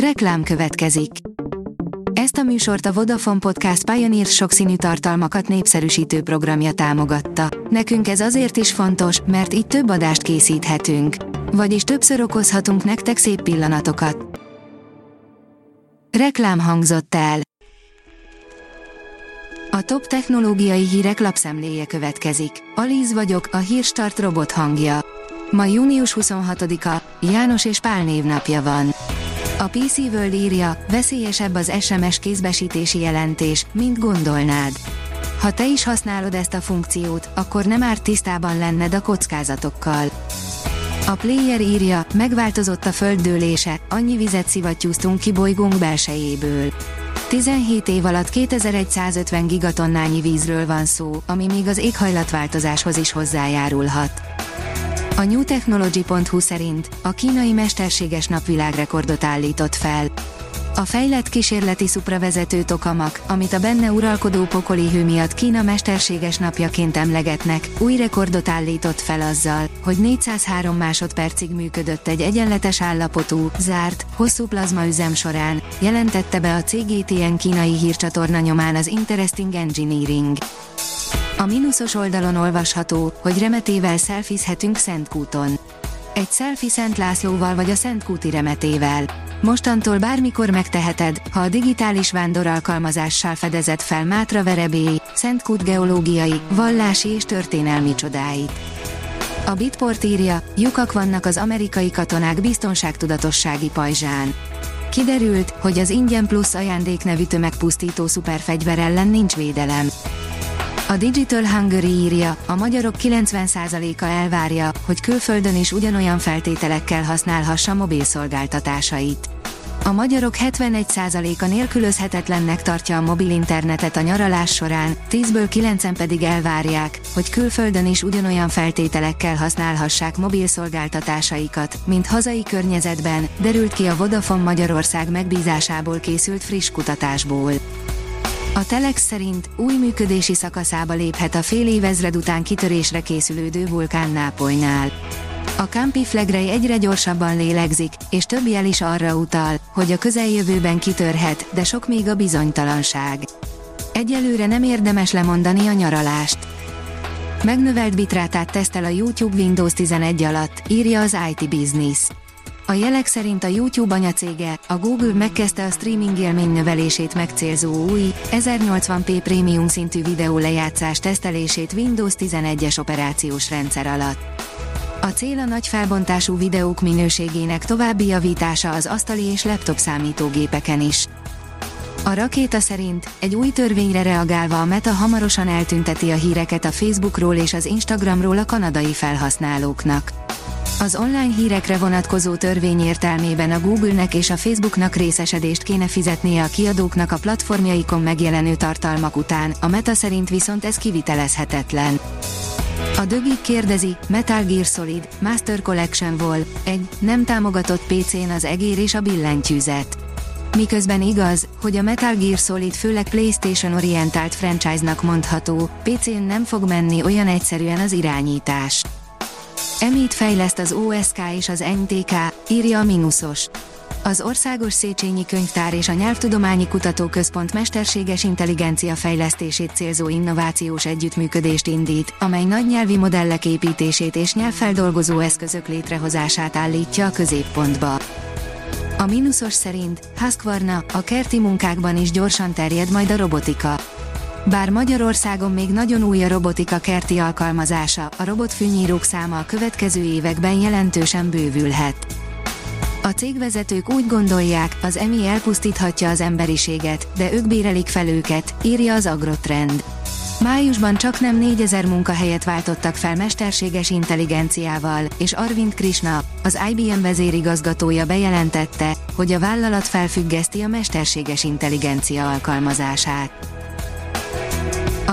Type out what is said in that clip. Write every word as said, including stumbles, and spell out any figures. Reklám következik. Ezt a műsort a Vodafone Podcast Pioneer sokszínű tartalmakat népszerűsítő programja támogatta. Nekünk ez azért is fontos, mert így több adást készíthetünk. Vagyis többször okozhatunk nektek szép pillanatokat. Reklám hangzott el. A top technológiai hírek lapszemléje következik. Alíz vagyok, a Hírstart robot hangja. Ma június huszonhatodika, János és Pál névnapja van. A PCWorld írja, veszélyesebb az es em es kézbesítési jelentés, mint gondolnád. Ha te is használod ezt a funkciót, akkor nem árt tisztában lenned a kockázatokkal. A Player írja, megváltozott a föld dőlése, annyi vizet szivattyúztunk ki bolygónk belsejéből. tizenhét év alatt kétezer-száz ötven gigatonnányi vízről van szó, ami még az éghajlatváltozáshoz is hozzájárulhat. A New technology pont hu szerint a kínai mesterséges napvilágrekordot állított fel. A fejlett kísérleti szupravezető tokamak, amit a benne uralkodó pokoli hő miatt Kína mesterséges napjaként emlegetnek, új rekordot állított fel azzal, hogy négyszázhárom másodpercig működött egy egyenletes állapotú, zárt, hosszú plazmaüzem során, jelentette be a cé gé té en kínai hírcsatorna nyomán az Interesting Engineering. A mínuszos oldalon olvasható, hogy remetével szelfizhetünk Szentkúton. Egy selfie Szent Lászlóval vagy a szentkúti remetével. Mostantól bármikor megteheted, ha a digitális vándoralkalmazással fedezed fel Mátraverebély, Szentkút geológiai, vallási és történelmi csodáit. A Bitport írja, lyukak vannak az amerikai katonák biztonságtudatossági pajzsán. Kiderült, hogy az Ingyen+ ajándéknevű tömegpusztító szuperfegyver ellen nincs védelem. A Digital Hungary írja, a magyarok kilencven százaléka elvárja, hogy külföldön is ugyanolyan feltételekkel használhassa mobilszolgáltatásait. A magyarok hetvenegy százaléka nélkülözhetetlennek tartja a mobil internetet a nyaralás során, tízből kilencen pedig elvárják, hogy külföldön is ugyanolyan feltételekkel használhassák mobilszolgáltatásaikat, mint hazai környezetben, derült ki a Vodafone Magyarország megbízásából készült friss kutatásból. A Telex szerint új működési szakaszába léphet a fél évezred után kitörésre készülődő vulkán Nápolynál. A Campi Flegrei egyre gyorsabban lélegzik, és több jel is arra utal, hogy a közeljövőben kitörhet, de sok még a bizonytalanság. Egyelőre nem érdemes lemondani a nyaralást. Megnövelt bitrátát tesztel a YouTube Windows tizenegy alatt, írja az i té Business. A jelek szerint a YouTube anyacége, a Google megkezdte a streaming élmény növelését megcélzó új, ezernyolcvan pé prémium szintű videó lejátszás tesztelését Windows tizenegyes operációs rendszer alatt. A cél a nagy felbontású videók minőségének további javítása az asztali és laptop számítógépeken is. A Rakéta szerint egy új törvényre reagálva a Meta hamarosan eltünteti a híreket a Facebookról és az Instagramról a kanadai felhasználóknak. Az online hírekre vonatkozó törvény értelmében a Google-nek és a Facebooknak részesedést kéne fizetnie a kiadóknak a platformjaikon megjelenő tartalmak után, a Meta szerint viszont ez kivitelezhetetlen. A dögik kérdezi, Metal Gear Solid, Master Collection-ból, egy, nem támogatott pé cén az egér és a billentyűzet. Miközben igaz, hogy a Metal Gear Solid főleg PlayStation-orientált franchise-nak mondható, pé cén nem fog menni olyan egyszerűen az irányítás. Emit fejleszt az o es ká és az en té ká, írja a Mínuszos. Az Országos Széchenyi Könyvtár és a Nyelvtudományi Kutatóközpont mesterséges intelligencia fejlesztését célzó innovációs együttműködést indít, amely nagy nyelvi modellek építését és nyelvfeldolgozó eszközök létrehozását állítja a középpontba. A Mínuszos szerint Husqvarna, a kerti munkákban is gyorsan terjed majd a robotika. Bár Magyarországon még nagyon új a robotika kerti alkalmazása, a robotfűnyírók száma a következő években jelentősen bővülhet. A cégvezetők úgy gondolják, az em i elpusztíthatja az emberiséget, de ők bérelik fel őket, írja az Agrotrend. Májusban csaknem négyezer munkahelyet váltottak fel mesterséges intelligenciával, és Arvind Krishna, az i bé em vezérigazgatója bejelentette, hogy a vállalat felfüggeszti a mesterséges intelligencia alkalmazását. A